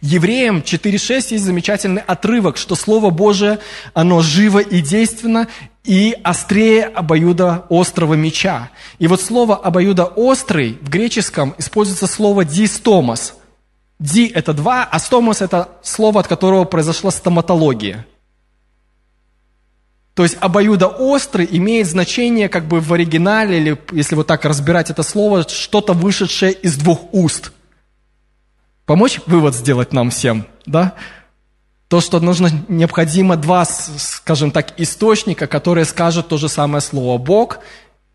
Евреям четыре шесть есть замечательный отрывок, что Слово Божие, оно живо и действенно, и острее обоюда острого меча. И вот слово «обоюда острый» в греческом используется слово «дистомос». «Ди» – это два, а «стомос» – это слово, от которого произошла стоматология. То есть «обоюда острый» имеет значение как бы в оригинале, или если вот так разбирать это слово, что-то вышедшее из двух уст. Помочь вывод сделать нам всем, да? То, что нужно, необходимо два, скажем так, источника, которые скажут то же самое слово. Бог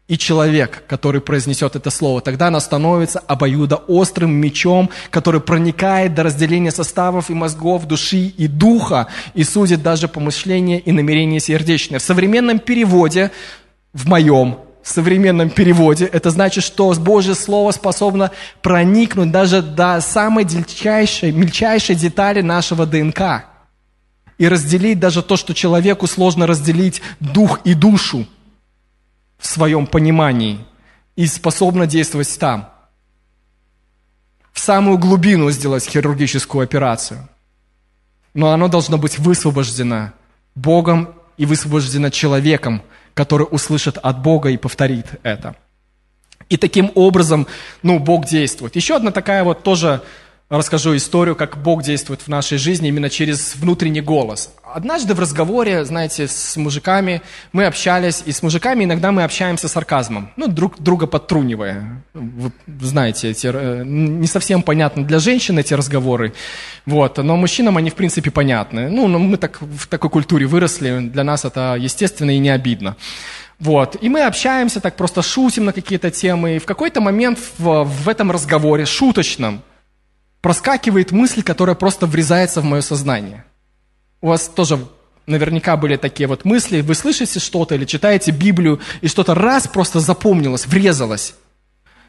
и человек, который произнесет это слово. Тогда оно становится обоюдоострым мечом, который проникает до разделения составов и мозгов, души и духа, и судит даже помышления и намерения сердечные. В современном переводе, в моем, в современном переводе. Это значит, что Божье Слово способно проникнуть даже до самой мельчайшей, мельчайшей детали нашего ДНК и разделить даже то, что человеку сложно разделить дух и душу в своем понимании, и способно действовать там. В самую глубину сделать хирургическую операцию. Но оно должно быть высвобождено Богом и высвобождено человеком, который услышит от Бога и повторит это. И таким образом, ну, Бог действует. Еще одна такая вот тоже, расскажу историю, как Бог действует в нашей жизни именно через внутренний голос. Однажды в разговоре, знаете, с мужиками мы общались, и с мужиками иногда мы общаемся сарказмом, ну, друг друга подтрунивая. Вы знаете, эти, не совсем понятны для женщин эти разговоры, вот, но мужчинам они, в принципе, понятны. Ну, мы так, в такой культуре выросли, для нас это естественно и не обидно. Вот. И мы общаемся, так просто шутим на какие-то темы, и в какой-то момент в, в этом разговоре шуточном проскакивает мысль, которая просто врезается в мое сознание. У вас тоже наверняка были такие вот мысли. Вы слышите что-то или читаете Библию, и что-то раз просто запомнилось, врезалось.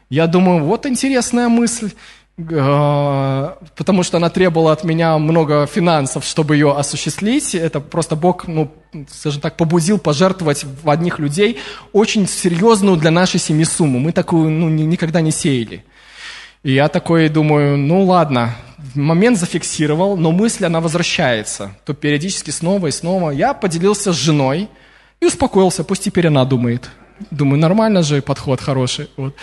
Я думаю, вот интересная мысль, потому что она требовала от меня много финансов, чтобы ее осуществить. Это просто Бог, ну, скажем так, побудил пожертвовать в одних людей очень серьезную для нашей семьи сумму. Мы такую, ну, никогда не сеяли. И я такой думаю, ну ладно, момент зафиксировал, но мысль, она возвращается. То периодически снова и снова. Я поделился с женой и успокоился, пусть теперь она думает. Думаю, нормально же, подход хороший. Вот.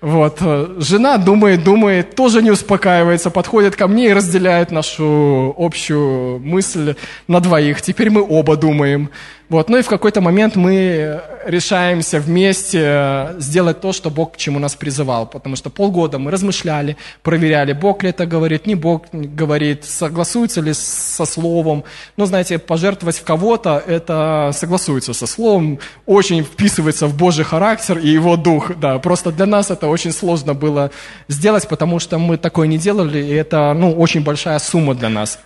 Вот. Жена думает, думает, тоже не успокаивается, подходит ко мне и разделяет нашу общую мысль на двоих. Теперь мы оба думаем. Вот. Ну и в какой-то момент мы решаемся вместе сделать то, что Бог к чему нас призывал. Потому что полгода мы размышляли, проверяли, Бог ли это говорит, не Бог говорит, согласуется ли со словом. Но, знаете, пожертвовать в кого-то, это согласуется со словом, очень вписывается в Божий характер и его дух. Да, просто для нас это очень... очень сложно было сделать, потому что мы такое не делали, и это, ну, очень большая сумма для нас.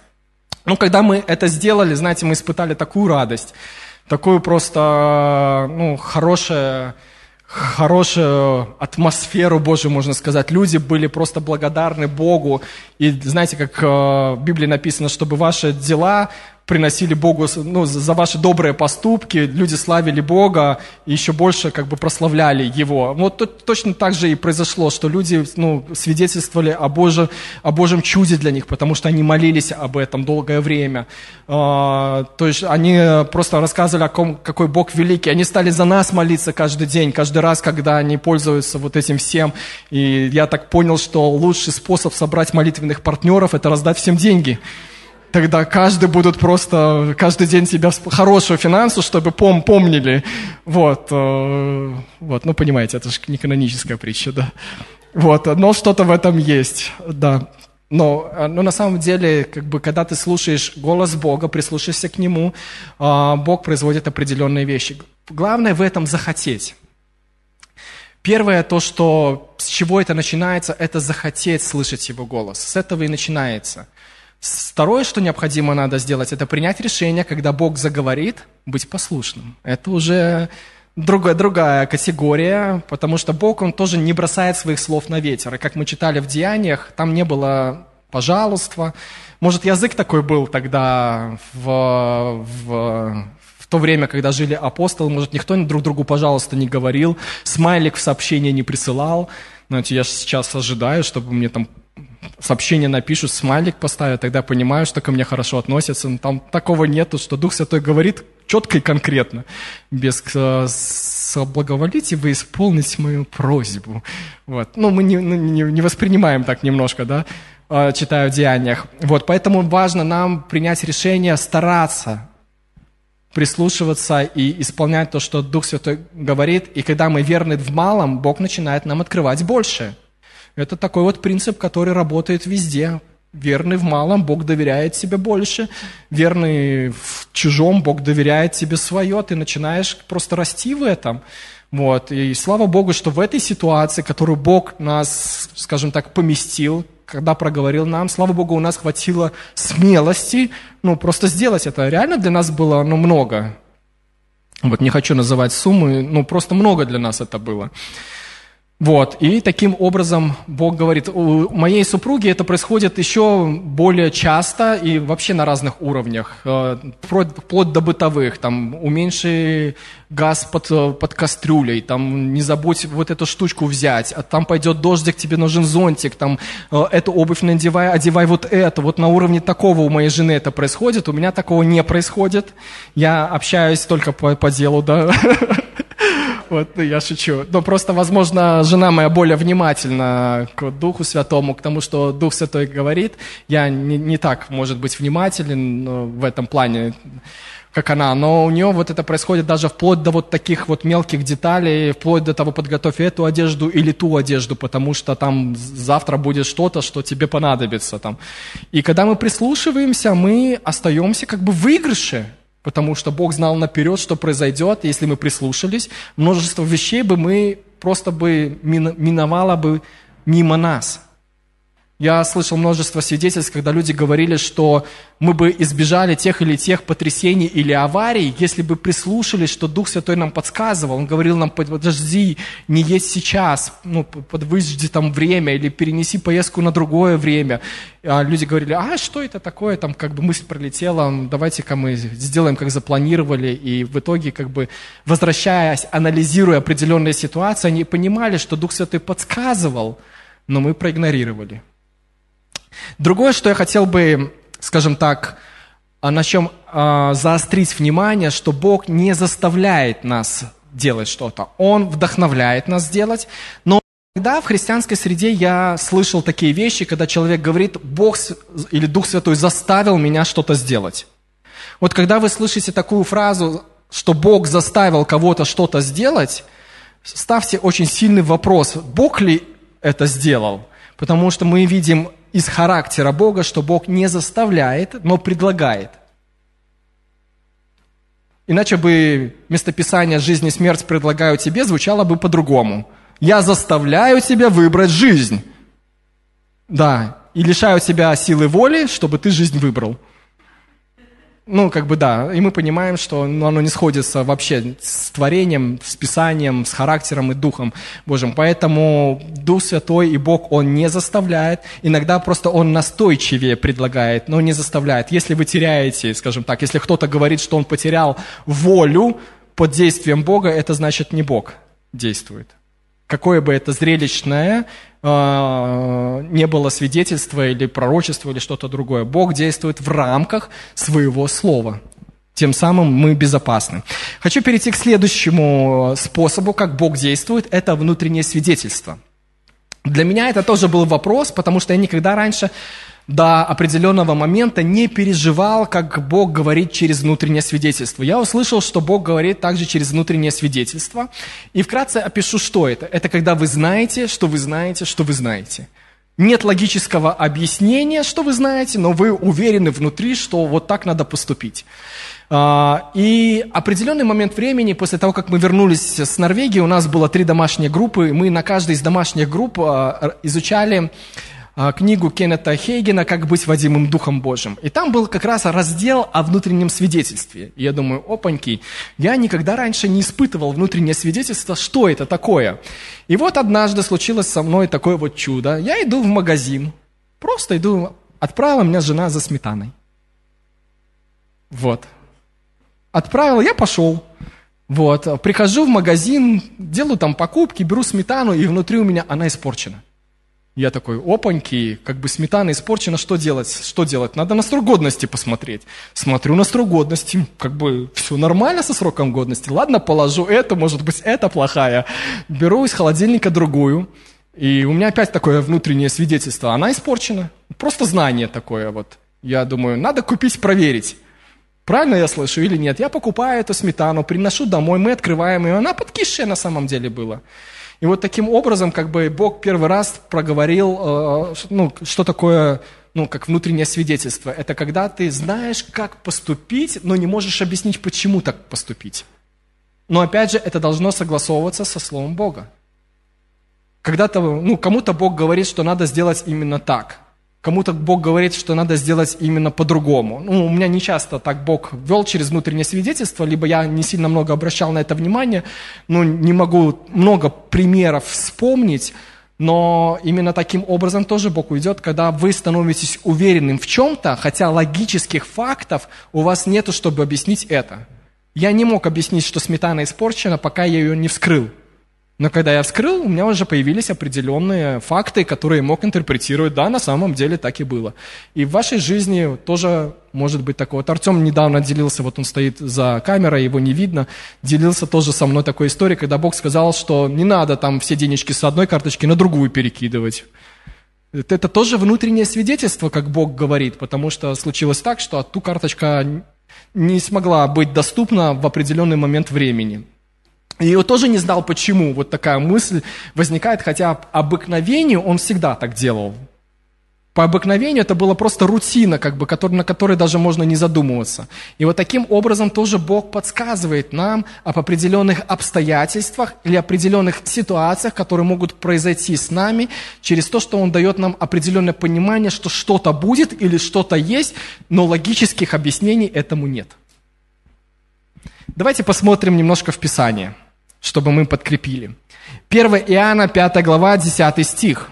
Но когда мы это сделали, знаете, мы испытали такую радость, такую просто, ну, хорошую, хорошую атмосферу Божию, можно сказать. Люди были просто благодарны Богу. И знаете, как в Библии написано, чтобы ваши дела приносили Богу, ну, за ваши добрые поступки, люди славили Бога и еще больше как бы прославляли Его. Вот тут точно так же и произошло, что люди, ну, свидетельствовали о Божьем, о Божьем чуде для них, потому что они молились об этом долгое время. А, то есть они просто рассказывали о ком, какой Бог великий. Они стали за нас молиться каждый день, каждый раз, когда они пользуются вот этим всем. И я так понял, что лучший способ собрать молитвенных партнеров – это раздать всем деньги. Тогда каждый будут просто, каждый день тебя хорошую финансу, чтобы пом помнили. Вот, вот, ну, понимаете, это же не каноническая притча, да. Вот, но что-то в этом есть, да. Но, но на самом деле, как бы, когда ты слушаешь голос Бога, прислушаешься к Нему, Бог производит определенные вещи. Главное в этом захотеть. Первое то, что, с чего это начинается, это захотеть слышать Его голос. С этого и начинается. Второе, что необходимо надо сделать, это принять решение, когда Бог заговорит, быть послушным. Это уже другая, другая категория, потому что Бог, Он тоже не бросает своих слов на ветер. И как мы читали в Деяниях, там не было «пожалуйста». Может, язык такой был тогда в... в В то время, когда жили апостолы, может, никто друг другу «пожалуйста» не говорил, смайлик в сообщение не присылал. Знаете, я сейчас ожидаю, чтобы мне там сообщение напишут, смайлик поставят, тогда понимаю, что ко мне хорошо относятся. Но там такого нету, что Дух Святой говорит четко и конкретно. Без «соблаговолите вы исполнить мою просьбу». Вот. Ну, мы не, не, не воспринимаем так немножко, да? Читаю в Деяниях. Вот, поэтому важно нам принять решение стараться прислушиваться и исполнять то, что Дух Святой говорит. И когда мы верны в малом, Бог начинает нам открывать больше. Это такой вот принцип, который работает везде. Верный в малом, Бог доверяет тебе больше. Верный в чужом, Бог доверяет тебе свое. Ты начинаешь просто расти в этом. Вот. И слава Богу, что в этой ситуации, которую Бог нас, скажем так, поместил, когда проговорил нам, слава Богу, у нас хватило смелости, ну, просто сделать это. Реально для нас было, ну, много. Вот, не хочу называть суммы, ну просто много для нас это было. Вот, и таким образом Бог говорит, у моей супруги это происходит еще более часто и вообще на разных уровнях, вплоть до бытовых, там, уменьши газ под, под кастрюлей, там, не забудь вот эту штучку взять, а там пойдет дождик, тебе нужен зонтик, там, эту обувь надевай, одевай вот это, вот на уровне такого у моей жены это происходит, у меня такого не происходит, я общаюсь только по, по делу, да. Вот, я шучу. Но просто, возможно, жена моя более внимательна к Духу Святому, к тому, что Дух Святой говорит. Я не, не так, может быть, внимателен в этом плане, как она. Но у нее вот это происходит даже вплоть до вот таких вот мелких деталей, вплоть до того, подготовь эту одежду или ту одежду, потому что там завтра будет что-то, что тебе понадобится. Там. И когда мы прислушиваемся, мы остаемся как бы в выигрыше. Потому что Бог знал наперед, что произойдет, если мы прислушались, множество вещей бы мы просто бы миновало бы мимо нас. Я слышал множество свидетельств, когда люди говорили, что мы бы избежали тех или тех потрясений или аварий, если бы прислушались, что Дух Святой нам подсказывал. Он говорил нам, подожди, не есть сейчас, ну, подвыжди там время или перенеси поездку на другое время. А люди говорили, а что это такое, там как бы мысль пролетела, давайте-ка мы сделаем, как запланировали. И в итоге, как бы возвращаясь, анализируя определенные ситуации, они понимали, что Дух Святой подсказывал, но мы проигнорировали. Другое, что я хотел бы, скажем так, на чем э, заострить внимание, что Бог не заставляет нас делать что-то. Он вдохновляет нас делать. Но иногда в христианской среде я слышал такие вещи, когда человек говорит, Бог или Дух Святой заставил меня что-то сделать. Вот когда вы слышите такую фразу, что Бог заставил кого-то что-то сделать, ставьте очень сильный вопрос, Бог ли это сделал? Потому что мы видим из характера Бога, что Бог не заставляет, но предлагает. Иначе бы местописание «Жизнь и смерть предлагаю тебе» звучало бы по-другому. «Я заставляю тебя выбрать жизнь». Да, и лишаю тебя силы воли, чтобы ты жизнь выбрал. Ну, как бы да, и мы понимаем, что ну, оно не сходится вообще с творением, с Писанием, с характером и Духом Божьим. Поэтому Дух Святой и Бог, Он не заставляет. Иногда просто Он настойчивее предлагает, но не заставляет. Если вы теряете, скажем так, если кто-то говорит, что он потерял волю под действием Бога, это значит не Бог действует. Какое бы это зрелищное э, не было свидетельство или пророчество или что-то другое, Бог действует в рамках своего слова. Тем самым мы безопасны. Хочу перейти к следующему способу, как Бог действует. Это внутреннее свидетельство. Для меня это тоже был вопрос, потому что я никогда раньше до определенного момента не переживал, как Бог говорит через внутреннее свидетельство. Я услышал, что Бог говорит также через внутреннее свидетельство. И вкратце опишу, что это. Это когда вы знаете, что вы знаете, что вы знаете. Нет логического объяснения, что вы знаете, но вы уверены внутри, что вот так надо поступить. И определенный момент времени, после того, как мы вернулись с Норвегии, у нас было три домашние группы, и мы на каждой из домашних групп изучали книгу Кеннета Хейгена «Как быть водимым Духом Божьим». И там был как раз раздел о внутреннем свидетельстве. И я думаю, опаньки, я никогда раньше не испытывал внутреннее свидетельство, что это такое. И вот однажды случилось со мной такое вот чудо. Я иду в магазин, просто иду, отправила меня жена за сметаной. Вот. Отправила, я пошел. Вот. Прихожу в магазин, делаю там покупки, беру сметану, и внутри у меня она испорчена. Я такой, опаньки, как бы сметана испорчена, что делать? Что делать? Надо на срок годности посмотреть. Смотрю на срок годности, как бы все нормально со сроком годности. Ладно, положу эту, может быть, эта плохая. Беру из холодильника другую, и у меня опять такое внутреннее свидетельство. Она испорчена. Просто знание такое вот. Я думаю, надо купить, проверить. Правильно я слышу или нет? Я покупаю эту сметану, приношу домой, мы открываем ее. Она подкисшая на самом деле была. И вот таким образом, как бы Бог первый раз проговорил, ну, что такое, ну, как внутреннее свидетельство. Это когда ты знаешь, как поступить, но не можешь объяснить, почему так поступить. Но опять же, это должно согласовываться со Словом Бога. Когда-то, ну, кому-то Бог говорит, что надо сделать именно так. Кому-то Бог говорит, что надо сделать именно по-другому. Ну, у меня не часто так Бог вел через внутреннее свидетельство, либо я не сильно много обращал на это внимание, ну, не могу много примеров вспомнить, но именно таким образом тоже Бог уйдет, когда вы становитесь уверенным в чем-то, хотя логических фактов у вас нету, чтобы объяснить это. Я не мог объяснить, что сметана испорчена, пока я ее не вскрыл. Но когда я вскрыл, у меня уже появились определенные факты, которые мог интерпретировать. Да, на самом деле так и было. И в вашей жизни тоже может быть такое. Вот Артем недавно делился, вот он стоит за камерой, его не видно, делился тоже со мной такой историей, когда Бог сказал, что не надо там все денежки с одной карточки на другую перекидывать. Это тоже внутреннее свидетельство, как Бог говорит, потому что случилось так, что ту карточка не смогла быть доступна в определенный момент времени. И он тоже не знал, почему вот такая мысль возникает, хотя по обыкновению он всегда так делал. По обыкновению это была просто рутина, как бы, который, на которой даже можно не задумываться. И вот таким образом тоже Бог подсказывает нам об определенных обстоятельствах или определенных ситуациях, которые могут произойти с нами, через то, что Он дает нам определенное понимание, что что-то будет или что-то есть, но логических объяснений этому нет. Давайте посмотрим немножко в Писание, чтобы мы подкрепили. первое Иоанна, пятая глава, десятый стих.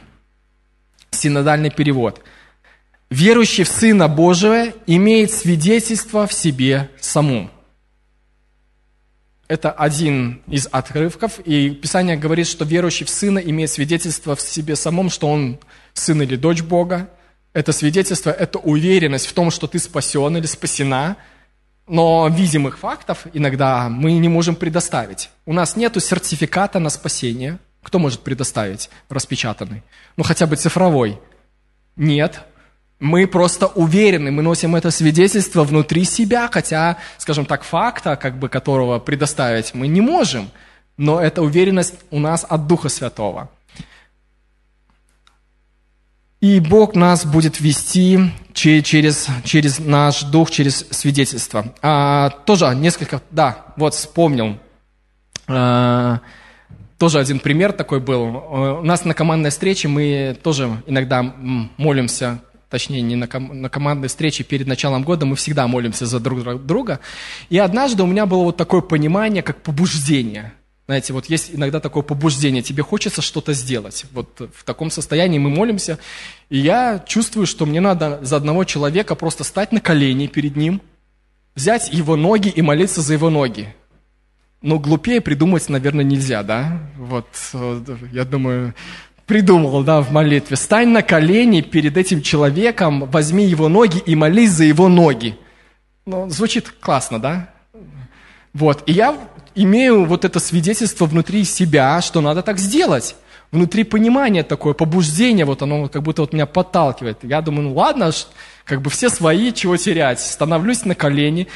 Синодальный перевод. «Верующий в Сына Божия имеет свидетельство в себе самом». Это один из отрывков. И Писание говорит, что верующий в Сына имеет свидетельство в себе самом, что он сын или дочь Бога. Это свидетельство, это уверенность в том, что ты спасен или спасена. Но видимых фактов иногда мы не можем предоставить. У нас нет сертификата на спасение. Кто может предоставить распечатанный? Ну, хотя бы цифровой. Нет. Мы просто уверены, мы носим это свидетельство внутри себя, хотя, скажем так, факта, как бы, которого предоставить мы не можем. Но эта уверенность у нас от Духа Святого. И Бог нас будет вести через, через наш дух, через свидетельство. А, тоже несколько, да, вот вспомнил. А, тоже один пример такой был. У нас на командной встрече мы тоже иногда молимся, точнее, не на, ком, на командной встрече перед началом года, мы всегда молимся за друг друга. И однажды у меня было вот такое понимание, как побуждение. Знаете, вот есть иногда такое побуждение, тебе хочется что-то сделать. Вот в таком состоянии мы молимся, и я чувствую, что мне надо за одного человека просто стать на колени перед ним, взять его ноги и молиться за его ноги. Но глупее придумать, наверное, нельзя, да? Вот, я думаю, придумал, да, в молитве. Стань на колени перед этим человеком, возьми его ноги и молись за его ноги. Ну, звучит классно, да? Вот, и я... имею вот это свидетельство внутри себя, что надо так сделать. Внутри понимание такое, побуждение, вот оно как будто вот меня подталкивает. Я думаю, ну ладно, как бы все свои, чего терять. Становлюсь на колени,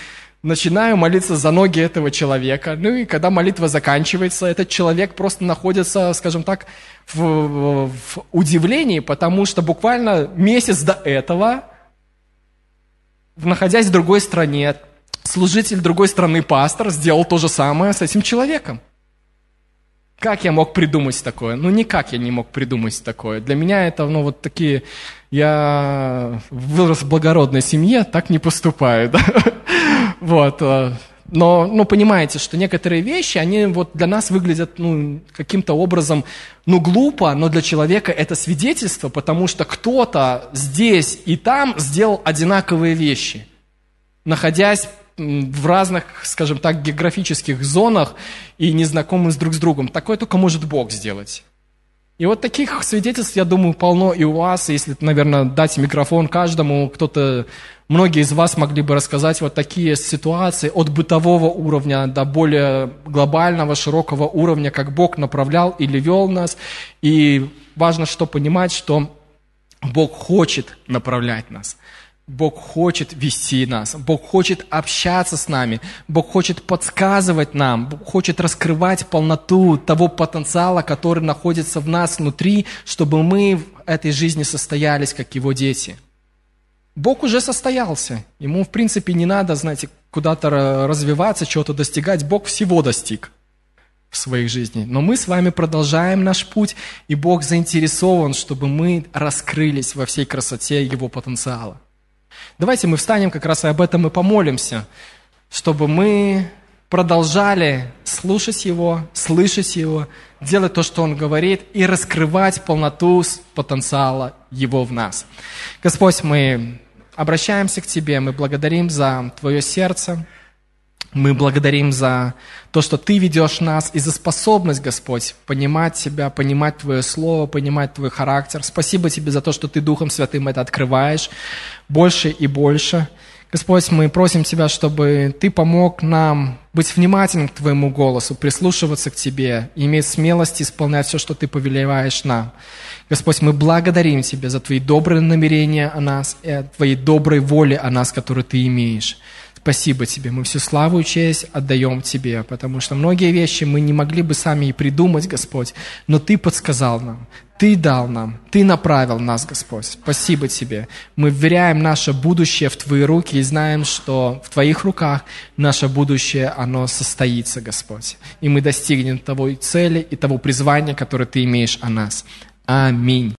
начинаю молиться за ноги этого человека. Ну и когда молитва заканчивается, этот человек просто находится, скажем так, в, в удивлении, потому что буквально месяц до этого, находясь в другой стране, служитель другой страны, пастор, сделал то же самое с этим человеком. Как я мог придумать такое? Ну, никак я не мог придумать такое. Для меня это, ну, вот такие... Я вырос в благородной семье, так не поступаю, да? Вот. Но, ну, понимаете, что некоторые вещи, они вот для нас выглядят, ну, каким-то образом, ну, глупо, но для человека это свидетельство, потому что кто-то здесь и там сделал одинаковые вещи, находясь в разных, скажем так, географических зонах и незнакомы друг с другом. Такое только может Бог сделать. И вот таких свидетельств, я думаю, полно и у вас. Если, наверное, дать микрофон каждому, кто-то, многие из вас могли бы рассказать вот такие ситуации от бытового уровня до более глобального, широкого уровня, как Бог направлял или вел нас. И важно что понимать, что Бог хочет направлять нас. Бог хочет вести нас, Бог хочет общаться с нами, Бог хочет подсказывать нам, Бог хочет раскрывать полноту того потенциала, который находится в нас внутри, чтобы мы в этой жизни состоялись, как Его дети. Бог уже состоялся, Ему, в принципе, не надо, знаете, куда-то развиваться, чего-то достигать, Бог всего достиг. в своей жизни. Но мы с вами продолжаем наш путь, и Бог заинтересован, чтобы мы раскрылись во всей красоте Его потенциала. Давайте мы встанем как раз и об этом и помолимся, чтобы мы продолжали слушать Его, слышать Его, делать то, что Он говорит, и раскрывать полноту потенциала Его в нас. Господь, мы обращаемся к Тебе, мы благодарим за Твое сердце, мы благодарим за то, что Ты ведешь нас, и за способность, Господь, понимать Тебя, понимать Твое Слово, понимать Твой характер. Спасибо Тебе за то, что Ты Духом Святым это открываешь больше и больше. Господь, мы просим Тебя, чтобы Ты помог нам быть внимательным к Твоему голосу, прислушиваться к Тебе, иметь смелость исполнять все, что Ты повелеваешь нам. Господь, мы благодарим Тебя за Твои добрые намерения о нас и о Твоей доброй воле о нас, которую Ты имеешь. Спасибо Тебе, мы всю славу и честь отдаем Тебе, потому что многие вещи мы не могли бы сами и придумать, Господь, но Ты подсказал нам, Ты дал нам, Ты направил нас, Господь. Спасибо Тебе. Мы вверяем наше будущее в Твои руки и знаем, что в Твоих руках наше будущее, оно состоится, Господь. И мы достигнем того цели и того призвания, которое Ты имеешь о нас. Аминь.